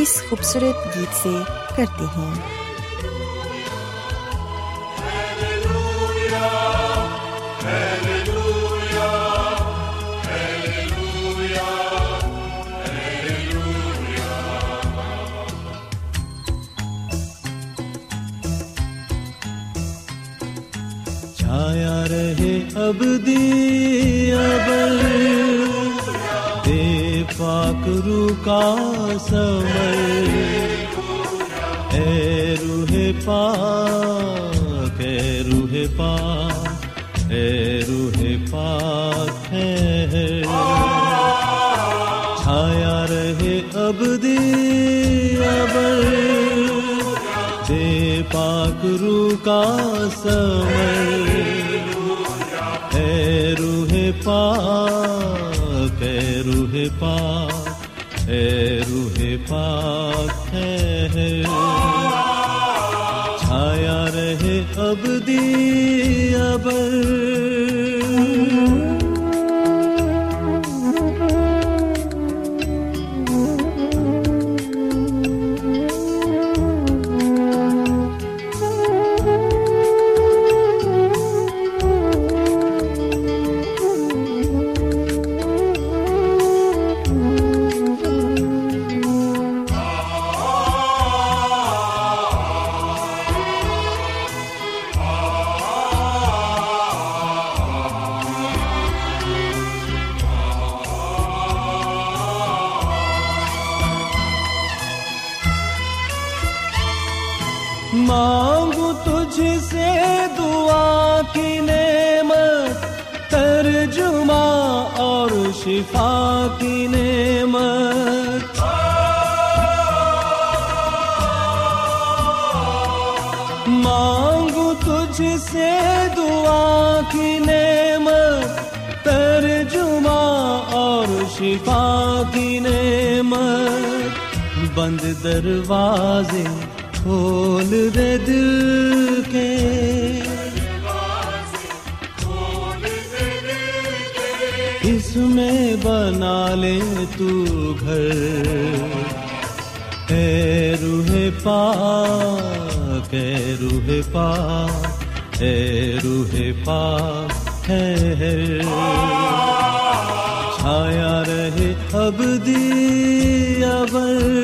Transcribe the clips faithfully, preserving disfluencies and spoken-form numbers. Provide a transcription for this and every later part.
اس خوبصورت گیت سے کرتے ہیں۔ Hallelujah, hallelujah, hallelujah, hallelujah. چھایا رہے اب دیابل پاک روح کا سمر، اے روح پاک، اے روح پاک، اے روح پاک ہے۔ چھایا رہے ابدی ابد، اے پاک روح کا سمر، اے روح پاک، اے روح پاک، اے روح پاک ہے۔ چھایا رہے ابدی ابد۔ مانگو تجھ سے دعا کی نعمت، ترجمہ اور شفا کی نعمت، مانگو تجھ سے دعا کی نعمت، ترجمہ اور شفا کی نعمت، بند دروازے کھول دے دل کے، اس میں بنا لے تو گھر، اے روح پاک، اے روح پاک، اے روح پاک ہے۔ چھایا رہے ابدی ابد۔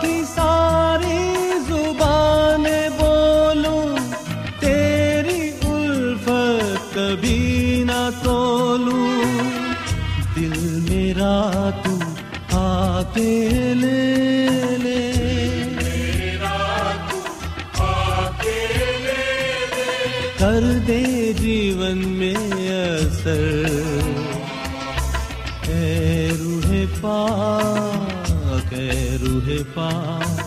کی ساری زبان بولوں تیری الفت کبھی نہ تولوں، دل میرا تو آ کے لے لے، کر دے جیون میں اثر، اے روح پاک اے روح پاک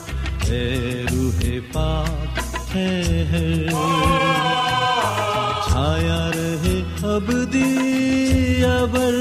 اے روح پاک ہے چھایا رہے ابدی ابر۔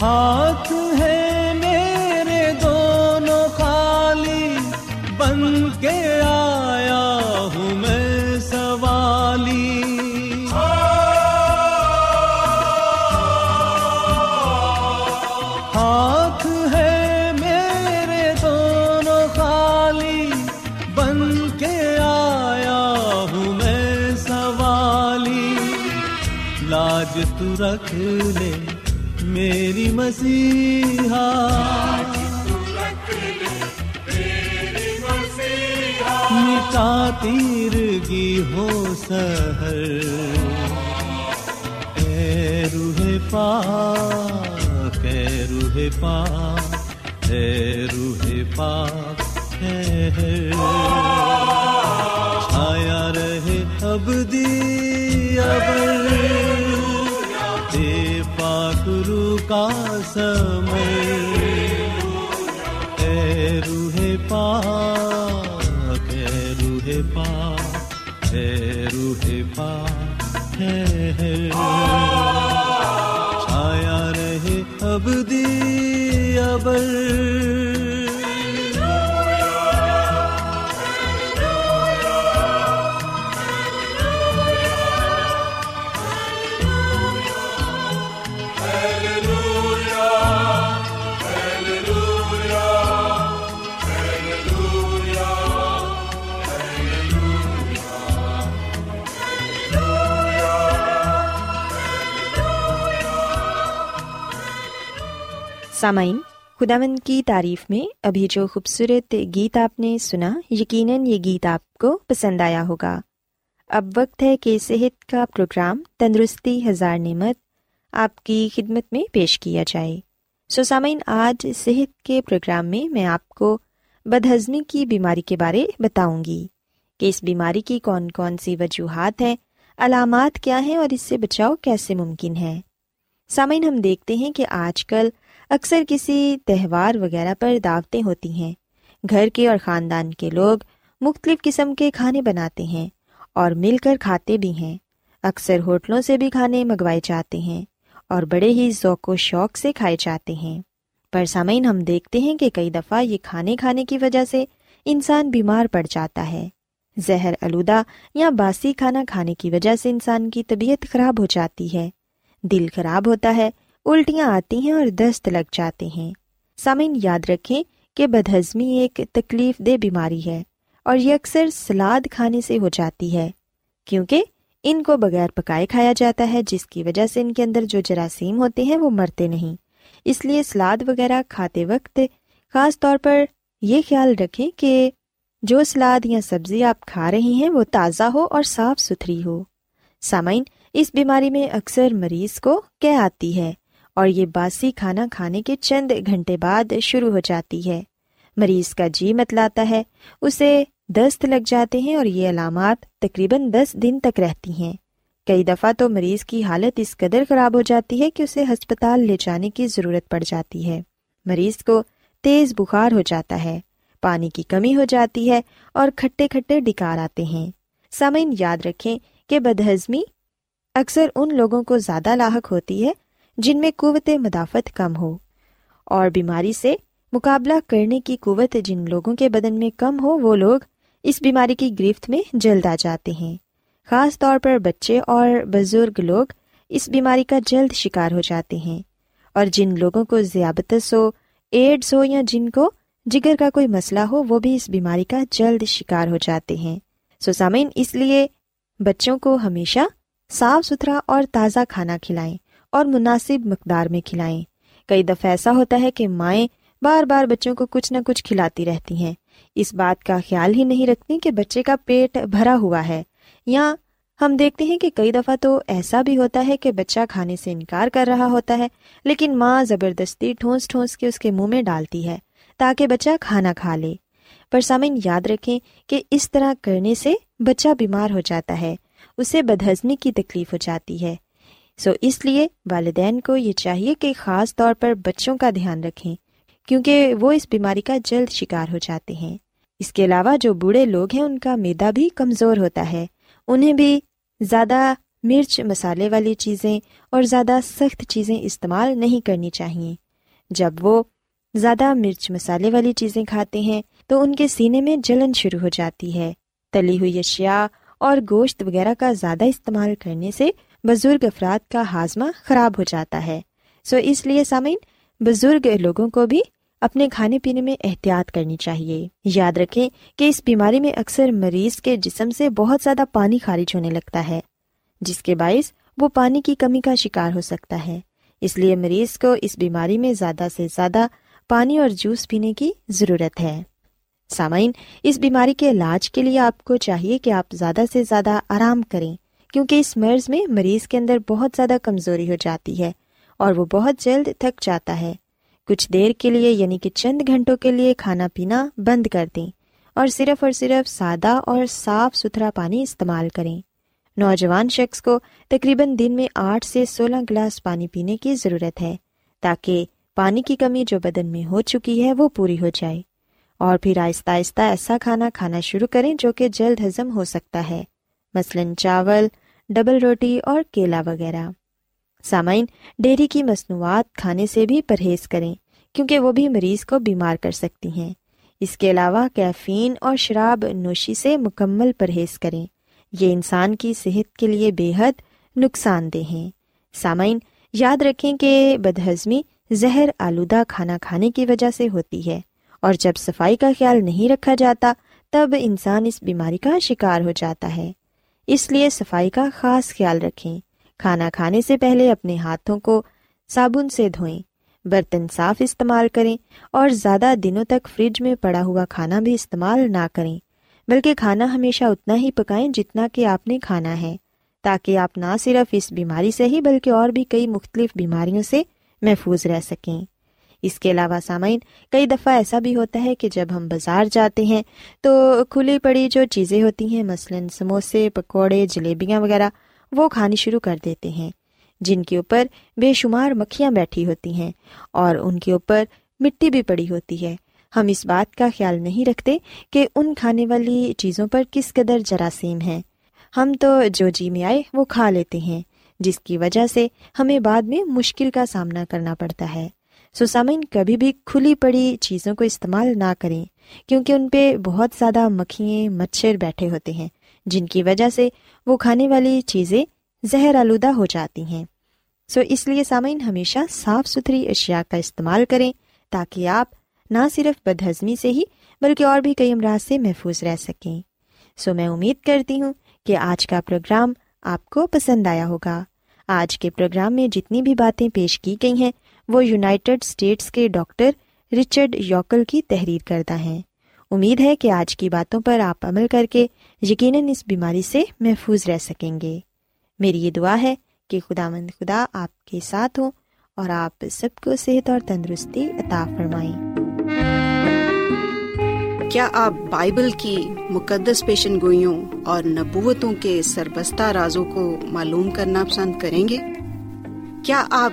ہاتھ ہے میرے دونوں خالی، بن کے آیا ہوں میں سوالی، ہاتھ ہے میرے دونوں خالی، بن کے آیا ہوں میں سوالی، لاج تو رکھ لے میری مسیحا، مٹا تیرگی ہو سحر، اے روح پاک اے روح پاک اے روح پاک ہے چھایا رہے ابدی ابد، پاک روح کا سمر، اے روح پاک اے روح پاک اے روح پاک ہے چھایا رہے ابدی ابد۔ سامعین، خداوند کی تعریف میں ابھی جو خوبصورت گیت آپ نے سنا، یقیناً یہ گیت آپ کو پسند آیا ہوگا۔ اب وقت ہے کہ صحت کا پروگرام تندرستی ہزار نعمت آپ کی خدمت میں پیش کیا جائے۔ سو سامعین، آج صحت کے پروگرام میں میں آپ کو بدہضمی کی بیماری کے بارے بتاؤں گی کہ اس بیماری کی کون کون سی وجوہات ہیں، علامات کیا ہیں اور اس سے بچاؤ کیسے ممکن ہے۔ سامعین، ہم دیکھتے ہیں کہ آج کل اکثر کسی تہوار وغیرہ پر دعوتیں ہوتی ہیں، گھر کے اور خاندان کے لوگ مختلف قسم کے کھانے بناتے ہیں اور مل کر کھاتے بھی ہیں، اکثر ہوٹلوں سے بھی کھانے منگوائے جاتے ہیں اور بڑے ہی ذوق و شوق سے کھائے جاتے ہیں۔ پر سامعین، ہم دیکھتے ہیں کہ کئی دفعہ یہ کھانے کھانے کی وجہ سے انسان بیمار پڑ جاتا ہے، زہر آلودہ یا باسی کھانا کھانے کی وجہ سے انسان کی طبیعت خراب ہو جاتی ہے، دل خراب ہوتا ہے، الٹیاں آتی ہیں اور دست لگ جاتے ہیں۔ سامعین، یاد رکھیں کہ بدہضمی ایک تکلیف دہ بیماری ہے اور یہ اکثر سلاد کھانے سے ہو جاتی ہے، کیونکہ ان کو بغیر پکائے کھایا جاتا ہے، جس کی وجہ سے ان کے اندر جو جراثیم ہوتے ہیں وہ مرتے نہیں۔ اس لیے سلاد وغیرہ کھاتے وقت خاص طور پر یہ خیال رکھیں کہ جو سلاد یا سبزی آپ کھا رہے ہیں وہ تازہ ہو اور صاف ستھری ہو۔ سامعین، اس بیماری میں اکثر مریض کو قے آتی ہے اور یہ باسی کھانا کھانے کے چند گھنٹے بعد شروع ہو جاتی ہے، مریض کا جی متلاتا ہے، اسے دست لگ جاتے ہیں اور یہ علامات تقریباً دس دن تک رہتی ہیں۔ کئی دفعہ تو مریض کی حالت اس قدر خراب ہو جاتی ہے کہ اسے ہسپتال لے جانے کی ضرورت پڑ جاتی ہے، مریض کو تیز بخار ہو جاتا ہے، پانی کی کمی ہو جاتی ہے اور کھٹے کھٹے ڈکار آتے ہیں۔ سامعین یاد رکھیں کہ بدہضمی اکثر ان لوگوں کو زیادہ لاحق ہوتی ہے جن میں قوت مدافعت کم ہو، اور بیماری سے مقابلہ کرنے کی قوت جن لوگوں کے بدن میں کم ہو وہ لوگ اس بیماری کی گرفت میں جلد آ جاتے ہیں۔ خاص طور پر بچے اور بزرگ لوگ اس بیماری کا جلد شکار ہو جاتے ہیں، اور جن لوگوں کو ذیابیطس ہو، ایڈز ہو یا جن کو جگر کا کوئی مسئلہ ہو وہ بھی اس بیماری کا جلد شکار ہو جاتے ہیں۔ سو سامعین، اس لیے بچوں کو ہمیشہ صاف ستھرا اور تازہ کھانا کھلائیں اور مناسب مقدار میں کھلائیں۔ کئی دفعہ ایسا ہوتا ہے کہ مائیں بار بار بچوں کو کچھ نہ کچھ کھلاتی رہتی ہیں، اس بات کا خیال ہی نہیں رکھتی کہ بچے کا پیٹ بھرا ہوا ہے، یا ہم دیکھتے ہیں کہ کئی دفعہ تو ایسا بھی ہوتا ہے کہ بچہ کھانے سے انکار کر رہا ہوتا ہے لیکن ماں زبردستی ٹھونس ٹھونس کے اس کے منہ میں ڈالتی ہے تاکہ بچہ کھانا کھا لے۔ پر سامعین یاد رکھیں کہ اس طرح کرنے سے بچہ بیمار ہو جاتا ہے، اسے بدہضمی کی تکلیف ہو جاتی ہے۔ سو so, اس لیے والدین کو یہ چاہیے کہ خاص طور پر بچوں کا دھیان رکھیں کیونکہ وہ اس بیماری کا جلد شکار ہو جاتے ہیں۔ اس کے علاوہ جو بوڑھے لوگ ہیں ان کا معدہ بھی کمزور ہوتا ہے، انہیں بھی زیادہ مرچ مسالے والی چیزیں اور زیادہ سخت چیزیں استعمال نہیں کرنی چاہیے۔ جب وہ زیادہ مرچ مسالے والی چیزیں کھاتے ہیں تو ان کے سینے میں جلن شروع ہو جاتی ہے۔ تلی ہوئی اشیاء اور گوشت وغیرہ کا زیادہ استعمال کرنے سے بزرگ افراد کا ہاضمہ خراب ہو جاتا ہے۔ سو so, اس لیے سامعین بزرگ لوگوں کو بھی اپنے کھانے پینے میں احتیاط کرنی چاہیے۔ یاد رکھیں کہ اس بیماری میں اکثر مریض کے جسم سے بہت زیادہ پانی خارج ہونے لگتا ہے جس کے باعث وہ پانی کی کمی کا شکار ہو سکتا ہے، اس لیے مریض کو اس بیماری میں زیادہ سے زیادہ پانی اور جوس پینے کی ضرورت ہے۔ سامعین اس بیماری کے علاج کے لیے آپ کو چاہیے کہ آپ زیادہ سے زیادہ آرام کریں کیونکہ اس مرض میں مریض کے اندر بہت زیادہ کمزوری ہو جاتی ہے اور وہ بہت جلد تھک جاتا ہے۔ کچھ دیر کے لیے یعنی کہ چند گھنٹوں کے لیے کھانا پینا بند کر دیں اور صرف اور صرف سادہ اور صاف ستھرا پانی استعمال کریں۔ نوجوان شخص کو تقریباً دن میں آٹھ سے سولہ گلاس پانی پینے کی ضرورت ہے تاکہ پانی کی کمی جو بدن میں ہو چکی ہے وہ پوری ہو جائے، اور پھر آہستہ آہستہ ایسا کھانا کھانا شروع کریں جو کہ جلد ہضم ہو سکتا ہے، مثلاً چاول، ڈبل روٹی اور کیلا وغیرہ۔ سامعین ڈیری کی مصنوعات کھانے سے بھی پرہیز کریں کیونکہ وہ بھی مریض کو بیمار کر سکتی ہیں۔ اس کے علاوہ کیفین اور شراب نوشی سے مکمل پرہیز کریں، یہ انسان کی صحت کے لیے بے حد نقصان دہ ہیں۔ سامعین یاد رکھیں کہ بدہضمی زہر آلودہ کھانا کھانے کی وجہ سے ہوتی ہے، اور جب صفائی کا خیال نہیں رکھا جاتا تب انسان اس بیماری کا شکار ہو جاتا ہے، اس لیے صفائی کا خاص خیال رکھیں۔ کھانا کھانے سے پہلے اپنے ہاتھوں کو صابن سے دھوئیں، برتن صاف استعمال کریں، اور زیادہ دنوں تک فریج میں پڑا ہوا کھانا بھی استعمال نہ کریں، بلکہ کھانا ہمیشہ اتنا ہی پکائیں جتنا کہ آپ نے کھانا ہے، تاکہ آپ نہ صرف اس بیماری سے ہی بلکہ اور بھی کئی مختلف بیماریوں سے محفوظ رہ سکیں۔ اس کے علاوہ سامعین کئی دفعہ ایسا بھی ہوتا ہے کہ جب ہم بازار جاتے ہیں تو کھلی پڑی جو چیزیں ہوتی ہیں، مثلاً سموسے، پکوڑے، جلیبیاں وغیرہ، وہ کھانی شروع کر دیتے ہیں جن کے اوپر بے شمار مکھیاں بیٹھی ہوتی ہیں اور ان کے اوپر مٹی بھی پڑی ہوتی ہے۔ ہم اس بات کا خیال نہیں رکھتے کہ ان کھانے والی چیزوں پر کس قدر جراثیم ہیں، ہم تو جو جی میں آئے وہ کھا لیتے ہیں جس کی وجہ سے ہمیں بعد میں مشکل کا سامنا کرنا پڑتا ہے۔ سو سامعین کبھی بھی کھلی پڑی چیزوں کو استعمال نہ کریں کیونکہ ان پہ بہت زیادہ مکھیاں، مچھر بیٹھے ہوتے ہیں جن کی وجہ سے وہ کھانے والی چیزیں زہر آلودہ ہو جاتی ہیں۔ سو اس لیے سامعین ہمیشہ صاف ستھری اشیاء کا استعمال کریں تاکہ آپ نہ صرف بدہضمی سے ہی بلکہ اور بھی کئی امراض سے محفوظ رہ سکیں۔ سو میں امید کرتی ہوں کہ آج کا پروگرام آپ کو پسند آیا ہوگا۔ آج کے پروگرام میں جتنی بھی باتیں پیش کی گئی ہیں وہ یونائٹڈ اسٹیٹس کے ڈاکٹر رچرڈ یوکل کی تحریر کردہ ہیں۔ امید ہے کہ آج کی باتوں پر آپ عمل کر کے یقیناً اس بیماری سے محفوظ رہ سکیں گے۔ میری یہ دعا ہے کہ خداوند خدا آپ کے ساتھ ہوں اور آپ سب کو صحت اور تندرستی عطا فرمائیں۔ کیا آپ بائبل کی مقدس پیشن گوئیوں اور نبوتوں کے سربستہ رازوں کو معلوم کرنا پسند کریں گے؟ کیا آپ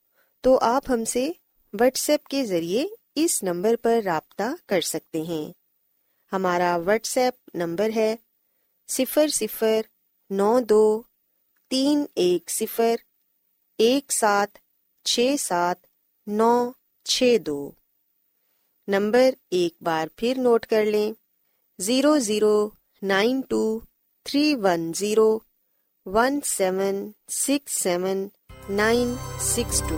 تو آپ ہم سے واٹس ایپ کے ذریعے اس نمبر پر رابطہ کر سکتے ہیں۔ ہمارا واٹس ایپ نمبر ہے صفر صفر نو دو تین ایک صفر ایک سات چھ سات نو چھ دو۔ نمبر ایک بار پھر نوٹ کر لیں، zero zero nine two three one zero one seven six seven nine six to.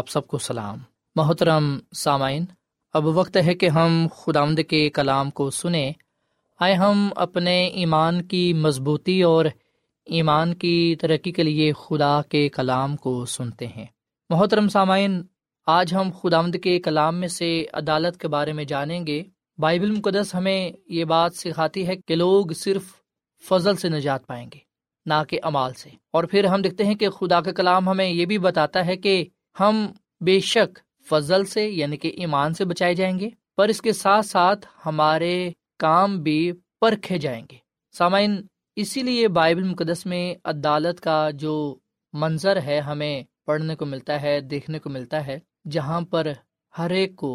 آپ سب کو سلام۔ محترم سامعین، اب وقت ہے کہ ہم خداوند کے کلام کو سنیں۔ آئے ہم اپنے ایمان کی مضبوطی اور ایمان کی ترقی کے لیے خدا کے کلام کو سنتے ہیں۔ محترم سامعین، آج ہم خداوند کے کلام میں سے عدالت کے بارے میں جانیں گے۔ بائبل مقدس ہمیں یہ بات سکھاتی ہے کہ لوگ صرف فضل سے نجات پائیں گے، نہ کہ اعمال سے۔ اور پھر ہم دیکھتے ہیں کہ خدا کا کلام ہمیں یہ بھی بتاتا ہے کہ ہم بے شک فضل سے یعنی کہ ایمان سے بچائے جائیں گے، پر اس کے ساتھ ساتھ ہمارے کام بھی پرکھے جائیں گے۔ سامعین، اسی لیے بائبل مقدس میں عدالت کا جو منظر ہے ہمیں پڑھنے کو ملتا ہے، دیکھنے کو ملتا ہے، جہاں پر ہر ایک کو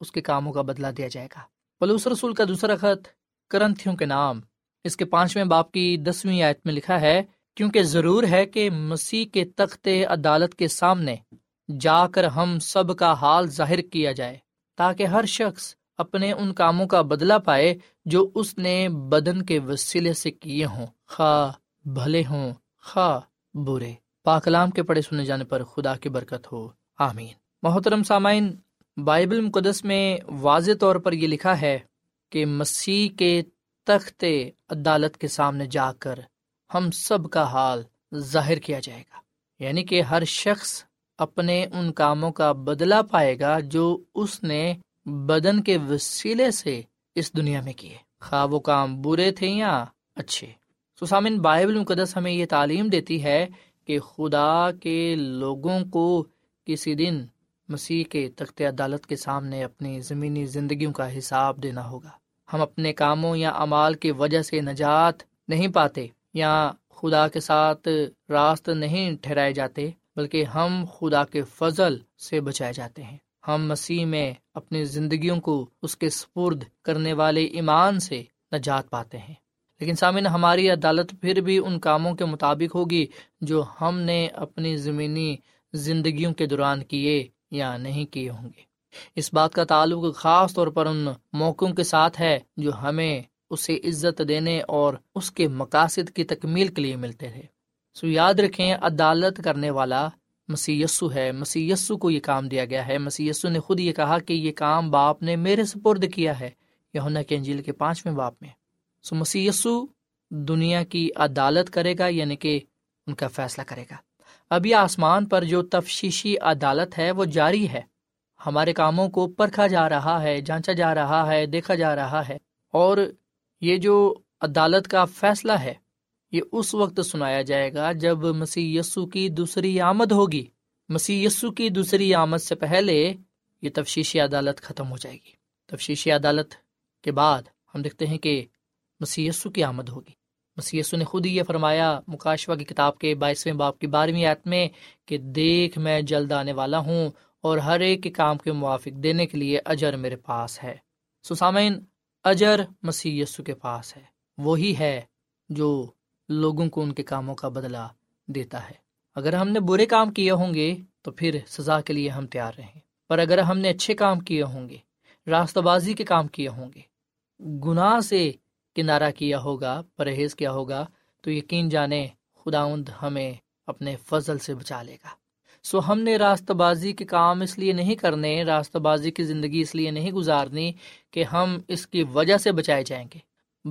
اس کے کاموں کا بدلہ دیا جائے گا۔ پولس رسول کا دوسرا خط کرنتھیوں کے نام اس کے پانچویں باب کی دسویں آیت میں لکھا ہے، کیونکہ ضرور ہے کہ مسیح کے تخت عدالت کے سامنے جا کر ہم سب کا حال ظاہر کیا جائے، تاکہ ہر شخص اپنے ان کاموں کا بدلہ پائے جو اس نے بدن کے وسیلے سے کیے ہوں، خواہ بھلے ہوں خواہ برے۔ پاک کلام کے پڑھے سنے جانے پر خدا کی برکت ہو، آمین۔ محترم سامعین، بائبل مقدس میں واضح طور پر یہ لکھا ہے کہ مسیح کے تخت عدالت کے سامنے جا کر ہم سب کا حال ظاہر کیا جائے گا، یعنی کہ ہر شخص اپنے ان کاموں کا بدلہ پائے گا جو اس نے بدن کے وسیلے سے اس دنیا میں کیے، خواہ وہ کام برے تھے یا اچھے۔ سو سامعین، بائبل مقدس ہمیں یہ تعلیم دیتی ہے کہ خدا کے لوگوں کو کسی دن مسیح کے تخت عدالت کے سامنے اپنی زمینی زندگیوں کا حساب دینا ہوگا۔ ہم اپنے کاموں یا اعمال کی وجہ سے نجات نہیں پاتے یا خدا کے ساتھ راست نہیں ٹھہرائے جاتے، بلکہ ہم خدا کے فضل سے بچائے جاتے ہیں۔ ہم مسیح میں اپنی زندگیوں کو اس کے سپرد کرنے والے ایمان سے نجات پاتے ہیں۔ لیکن سامعین، ہماری عدالت پھر بھی ان کاموں کے مطابق ہوگی جو ہم نے اپنی زمینی زندگیوں کے دوران کیے یا نہیں کیے ہوں گے۔ اس بات کا تعلق خاص طور پر ان موقعوں کے ساتھ ہے جو ہمیں اسے عزت دینے اور اس کے مقاصد کی تکمیل کے لیے ملتے تھے۔ سو یاد رکھیں، عدالت کرنے والا مسیح یسوع ہے۔ مسیح یسوع کو یہ کام دیا گیا ہے۔ مسیح یسوع نے خود یہ کہا کہ یہ کام باپ نے میرے سپرد کیا ہے، یوحنا کی انجیل کے پانچویں باب میں۔ سو مسیح یسوع دنیا کی عدالت کرے گا، یعنی کہ ان کا فیصلہ کرے گا۔ ابھی آسمان پر جو تفشیشی عدالت ہے وہ جاری ہے، ہمارے کاموں کو پرکھا جا رہا ہے، جانچا جا رہا ہے، دیکھا جا رہا ہے، اور یہ جو عدالت کا فیصلہ ہے یہ اس وقت سنایا جائے گا جب مسیح یسوع کی دوسری آمد ہوگی۔ مسیح یسوع کی دوسری آمد سے پہلے یہ تفشیشی عدالت ختم ہو جائے گی۔ تفشیشی عدالت کے بعد ہم دیکھتے ہیں کہ مسیح یسوع کی آمد ہوگی۔ مسیح یسوع نے خود ہی یہ فرمایا مکاشفہ کی کتاب کے بائیسویں باب کی بارہویں آیت میں کہ دیکھ میں جلد آنے والا ہوں اور ہر ایک کے کام کے موافق دینے کے لیے اجر میرے پاس ہے۔ سو سامعین، اجر مسیح یسوع کے پاس ہے، وہی ہے جو لوگوں کو ان کے کاموں کا بدلہ دیتا ہے۔ اگر ہم نے برے کام کیے ہوں گے تو پھر سزا کے لیے ہم تیار رہیں، پر اگر ہم نے اچھے کام کیے ہوں گے، راستہ بازی کے کام کیے ہوں گے، گناہ سے کنارہ کیا ہوگا، پرہیز کیا ہوگا، تو یقین جانے خداوند ہمیں اپنے فضل سے بچا لے گا۔ سو ہم نے راستہ بازی کے کام اس لیے نہیں کرنے، راستہ بازی کی زندگی اس لیے نہیں گزارنی کہ ہم اس کی وجہ سے بچائے جائیں گے۔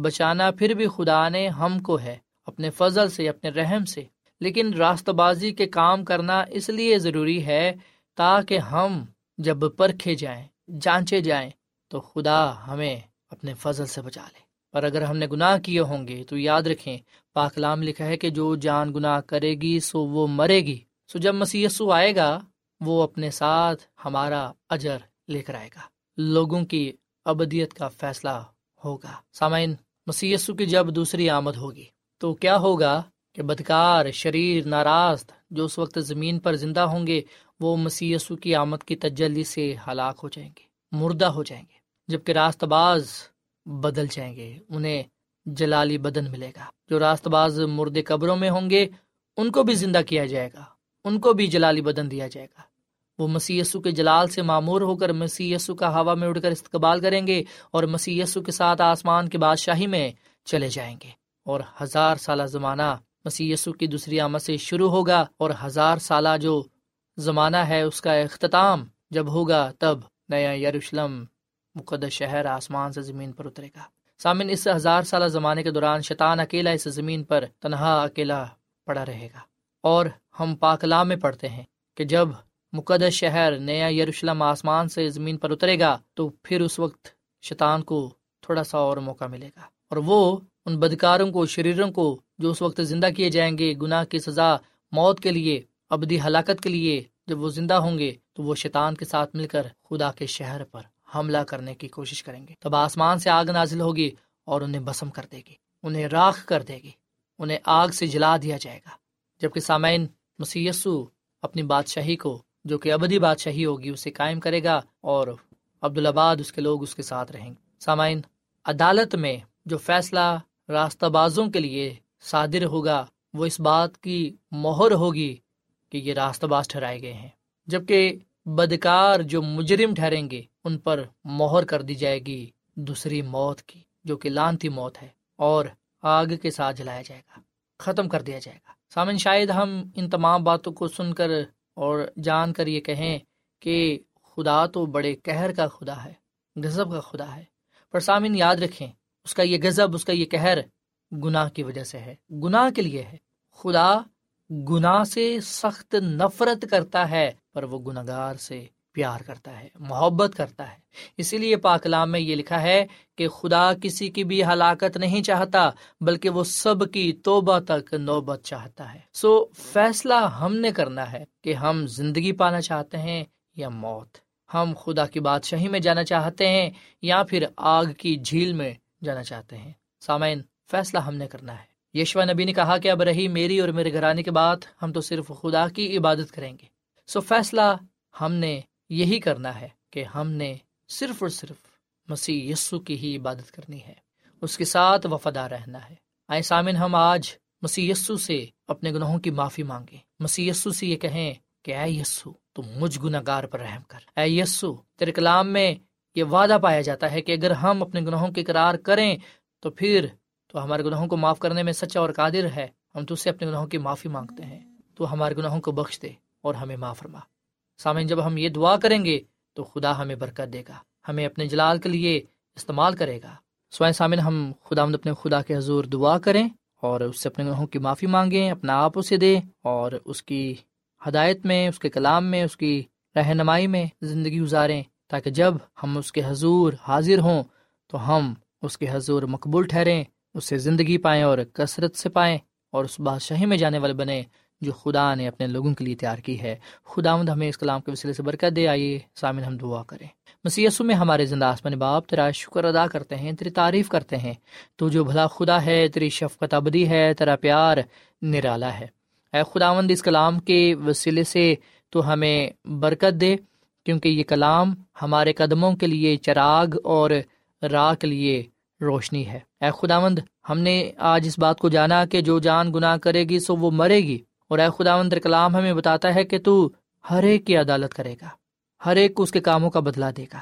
بچانا پھر بھی خدا نے ہم کو ہے، اپنے فضل سے، اپنے رحم سے، لیکن راستہ بازی کے کام کرنا اس لیے ضروری ہے تاکہ ہم جب پرکھے جائیں، جانچے جائیں، تو خدا ہمیں اپنے فضل سے بچا لے۔ پر اگر ہم نے گناہ کیے ہوں گے تو یاد رکھیں، پاک کلام لکھا ہے کہ جو جان گناہ کرے گی سو وہ مرے گی۔ سو جب مسیح یسوع آئے گا، وہ اپنے ساتھ ہمارا اجر لے کر آئے گا، لوگوں کی ابدیت کا فیصلہ ہوگا۔ سامعین، مسیح یسوع کی جب دوسری آمد ہوگی تو کیا ہوگا کہ بدکار، شریر، ناراست جو اس وقت زمین پر زندہ ہوں گے وہ مسیح یسوع کی آمد کی تجلی سے ہلاک ہو جائیں گے، مردہ ہو جائیں گے، جبکہ راست باز بدل جائیں گے، انہیں جلالی بدن ملے گا۔ جو راست باز مردے قبروں میں ہوں گے ان کو بھی زندہ کیا جائے گا، ان کو بھی جلالی بدن دیا جائے گا۔ وہ مسیح یسوع کے جلال سے معمور ہو کر مسیح یسوع کا ہوا میں اڑ کر استقبال کریں گے اور مسیح یسوع کے ساتھ آسمان کی بادشاہی میں چلے جائیں گے، اور ہزار سالہ زمانہ مسیح یسوع کی دوسری آمد سے شروع ہوگا، اور ہزار سالہ جو زمانہ ہے اس کا اختتام جب ہوگا تب نیا یروشلم مقدس شہر آسمان سے زمین پر اترے گا۔ سامن، اس ہزار سالہ زمانے کے دوران شیطان اکیلا اس زمین پر تنہا اکیلا پڑا رہے گا، اور ہم پاک کلام میں پڑھتے ہیں کہ جب مقدس شہر نیا یروشلم آسمان سے زمین پر اترے گا تو پھر اس وقت شیطان کو تھوڑا سا اور موقع ملے گا، اور وہ ان بدکاروں کو، شریروں کو جو اس وقت زندہ کیے جائیں گے گناہ کی سزا، موت کے لیے، ابدی ہلاکت کے لیے، جب وہ زندہ ہوں گے تو وہ شیطان کے ساتھ مل کر خدا کے شہر پر حملہ کرنے کی کوشش کریں گے۔ تب آسمان سے آگ نازل ہوگی اور انہیں بسم کر دے گی، انہیں راکھ کر دے گی، انہیں آگ سے جلا دیا جائے گا۔ جبکہ سامعین، مسیح یسوع اپنی بادشاہی کو، جو کہ ابدی بادشاہی ہوگی، اسے قائم کرے گا، اور عبدالآباد اس کے لوگ اس کے ساتھ رہیں گے۔ سامعین، عدالت میں جو فیصلہ راستہ بازوں کے لیے صادر ہوگا وہ اس بات کی مہر ہوگی کہ یہ راستہ باز ٹھہرائے گئے ہیں، جبکہ بدکار جو مجرم ٹھہریں گے ان پر مہر کر دی جائے گی دوسری موت کی، جو کہ لعنتی موت ہے، اور آگ کے ساتھ جلایا جائے گا، ختم کر دیا جائے گا۔ سامن، شاید ہم ان تمام باتوں کو سن کر اور جان کر یہ کہیں کہ خدا تو بڑے قہر کا خدا ہے، غضب کا خدا ہے، پر سامن یاد رکھیں اس کا یہ غضب، اس کا یہ قہر گناہ کی وجہ سے ہے، گناہ کے لیے ہے۔ خدا گناہ سے سخت نفرت کرتا ہے، پر وہ گنہگار سے پیار کرتا ہے، محبت کرتا ہے۔ اسی لیے پاک کلام میں یہ لکھا ہے کہ خدا کسی کی بھی ہلاکت نہیں چاہتا بلکہ وہ سب کی توبہ تک نوبت چاہتا ہے۔ سو فیصلہ ہم نے کرنا ہے کہ ہم زندگی پانا چاہتے ہیں یا موت، ہم خدا کی بادشاہی میں جانا چاہتے ہیں یا پھر آگ کی جھیل میں جانا چاہتے ہیں۔ سامعین، فیصلہ ہم نے کرنا ہے۔ یشوع نبی نے کہا کہ اب رہی میری اور میرے گھرانے کے بعد ہم تو صرف خدا کی عبادت کریں گے۔ سو فیصلہ ہم نے یہی کرنا ہے کہ ہم نے صرف اور صرف مسیح یسوع کی ہی عبادت کرنی ہے، اس کے ساتھ وفادار رہنا ہے۔ آئے سامن، ہم آج مسیح یسوع سے اپنے گناہوں کی معافی مانگیں، مسیح یسوع سے یہ کہیں کہ اے یسوع تو مجھ گنہگار پر رحم کر۔ اے یسوع، تیرے کلام میں یہ وعدہ پایا جاتا ہے کہ اگر ہم اپنے گناہوں کے اقرار کریں تو پھر تو ہمارے گناہوں کو معاف کرنے میں سچا اور قادر ہے۔ ہم تجھ سے اپنے گناہوں کی معافی مانگتے ہیں، تو ہمارے گناہوں کو بخش دے اور ہمیں معاف فرما۔ سامعین، جب ہم یہ دعا کریں گے تو خدا ہمیں برکت دے گا، ہمیں اپنے جلال کے لیے استعمال کرے گا۔ سوائے سامعین، ہم خداوند اپنے خدا کے حضور دعا کریں اور اس سے اپنے گناہوں کی معافی مانگیں، اپنا آپ اسے دیں اور اس کی ہدایت میں، اس کے کلام میں، اس کی رہنمائی میں زندگی گزاریں، تاکہ جب ہم اس کے حضور حاضر ہوں تو ہم اس کے حضور مقبول ٹھہریں، اس سے زندگی پائیں اور کثرت سے پائیں، اور اس بادشاہی میں جانے والے بنیں جو خدا نے اپنے لوگوں کے لیے تیار کی ہے۔ خداوند ہمیں اس کلام کے وسیلے سے برکت دے۔ آئیے سامعین ہم دعا کریں۔ مسیح یسوع میں ہمارے زندہ آسمان باپ، تیرا شکر ادا کرتے ہیں، تیری تعریف کرتے ہیں، تو جو بھلا خدا ہے، تیری شفقت ابدی ہے، تیرا پیار نرالا ہے۔ اے خداوند اس کلام کے وسیلے سے تو ہمیں برکت دے، کیونکہ یہ کلام ہمارے قدموں کے لیے چراغ اور راہ کے لیے روشنی ہے۔ اے خداوند ہم نے آج اس بات کو جانا کہ جو جان گناہ کرے گی سو وہ مرے گی، اور اے خداوند تیرا کلام ہمیں بتاتا ہے کہ تو ہر ایک کی عدالت کرے گا، ہر ایک کو اس کے کاموں کا بدلہ دے گا۔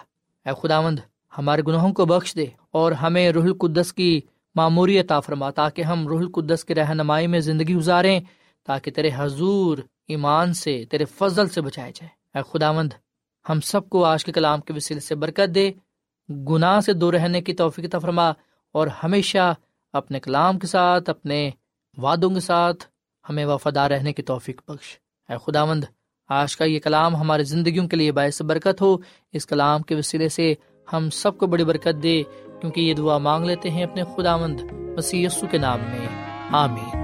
اے خداوند ہمارے گناہوں کو بخش دے اور ہمیں روح القدس کی معموری عطا فرما، تاکہ ہم روح القدس کی رہنمائی میں زندگی گزاریں، تاکہ تیرے حضور ایمان سے، تیرے فضل سے بچائے جائیں۔ اے خداوند ہم سب کو آج کے کلام کے وسیلے سے برکت دے، گناہ سے دور رہنے کی توفیق عطا فرما، اور ہمیشہ اپنے کلام کے ساتھ، اپنے وعدوں کے ساتھ ہمیں وفادار رہنے کی توفیق بخش۔ اے خداوند آج کا یہ کلام ہماری زندگیوں کے لیے باعث برکت ہو، اس کلام کے وسیلے سے ہم سب کو بڑی برکت دے، کیونکہ یہ دعا مانگ لیتے ہیں اپنے خداوند مسیح یسوع کے نام میں، آمین۔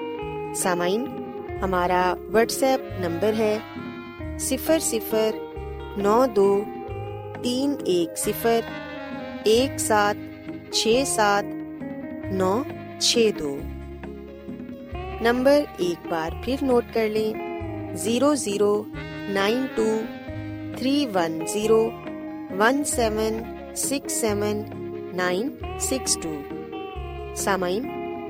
سامعین، ہمارا واٹس ایپ نمبر ہے صفر صفر نو دو تین ایک صفر ایک سات چھ سات نو چھ دو۔ نمبر ایک بار پھر نوٹ کر لیں، zero zero nine two three one zero one seven six seven nine six two. سامعین،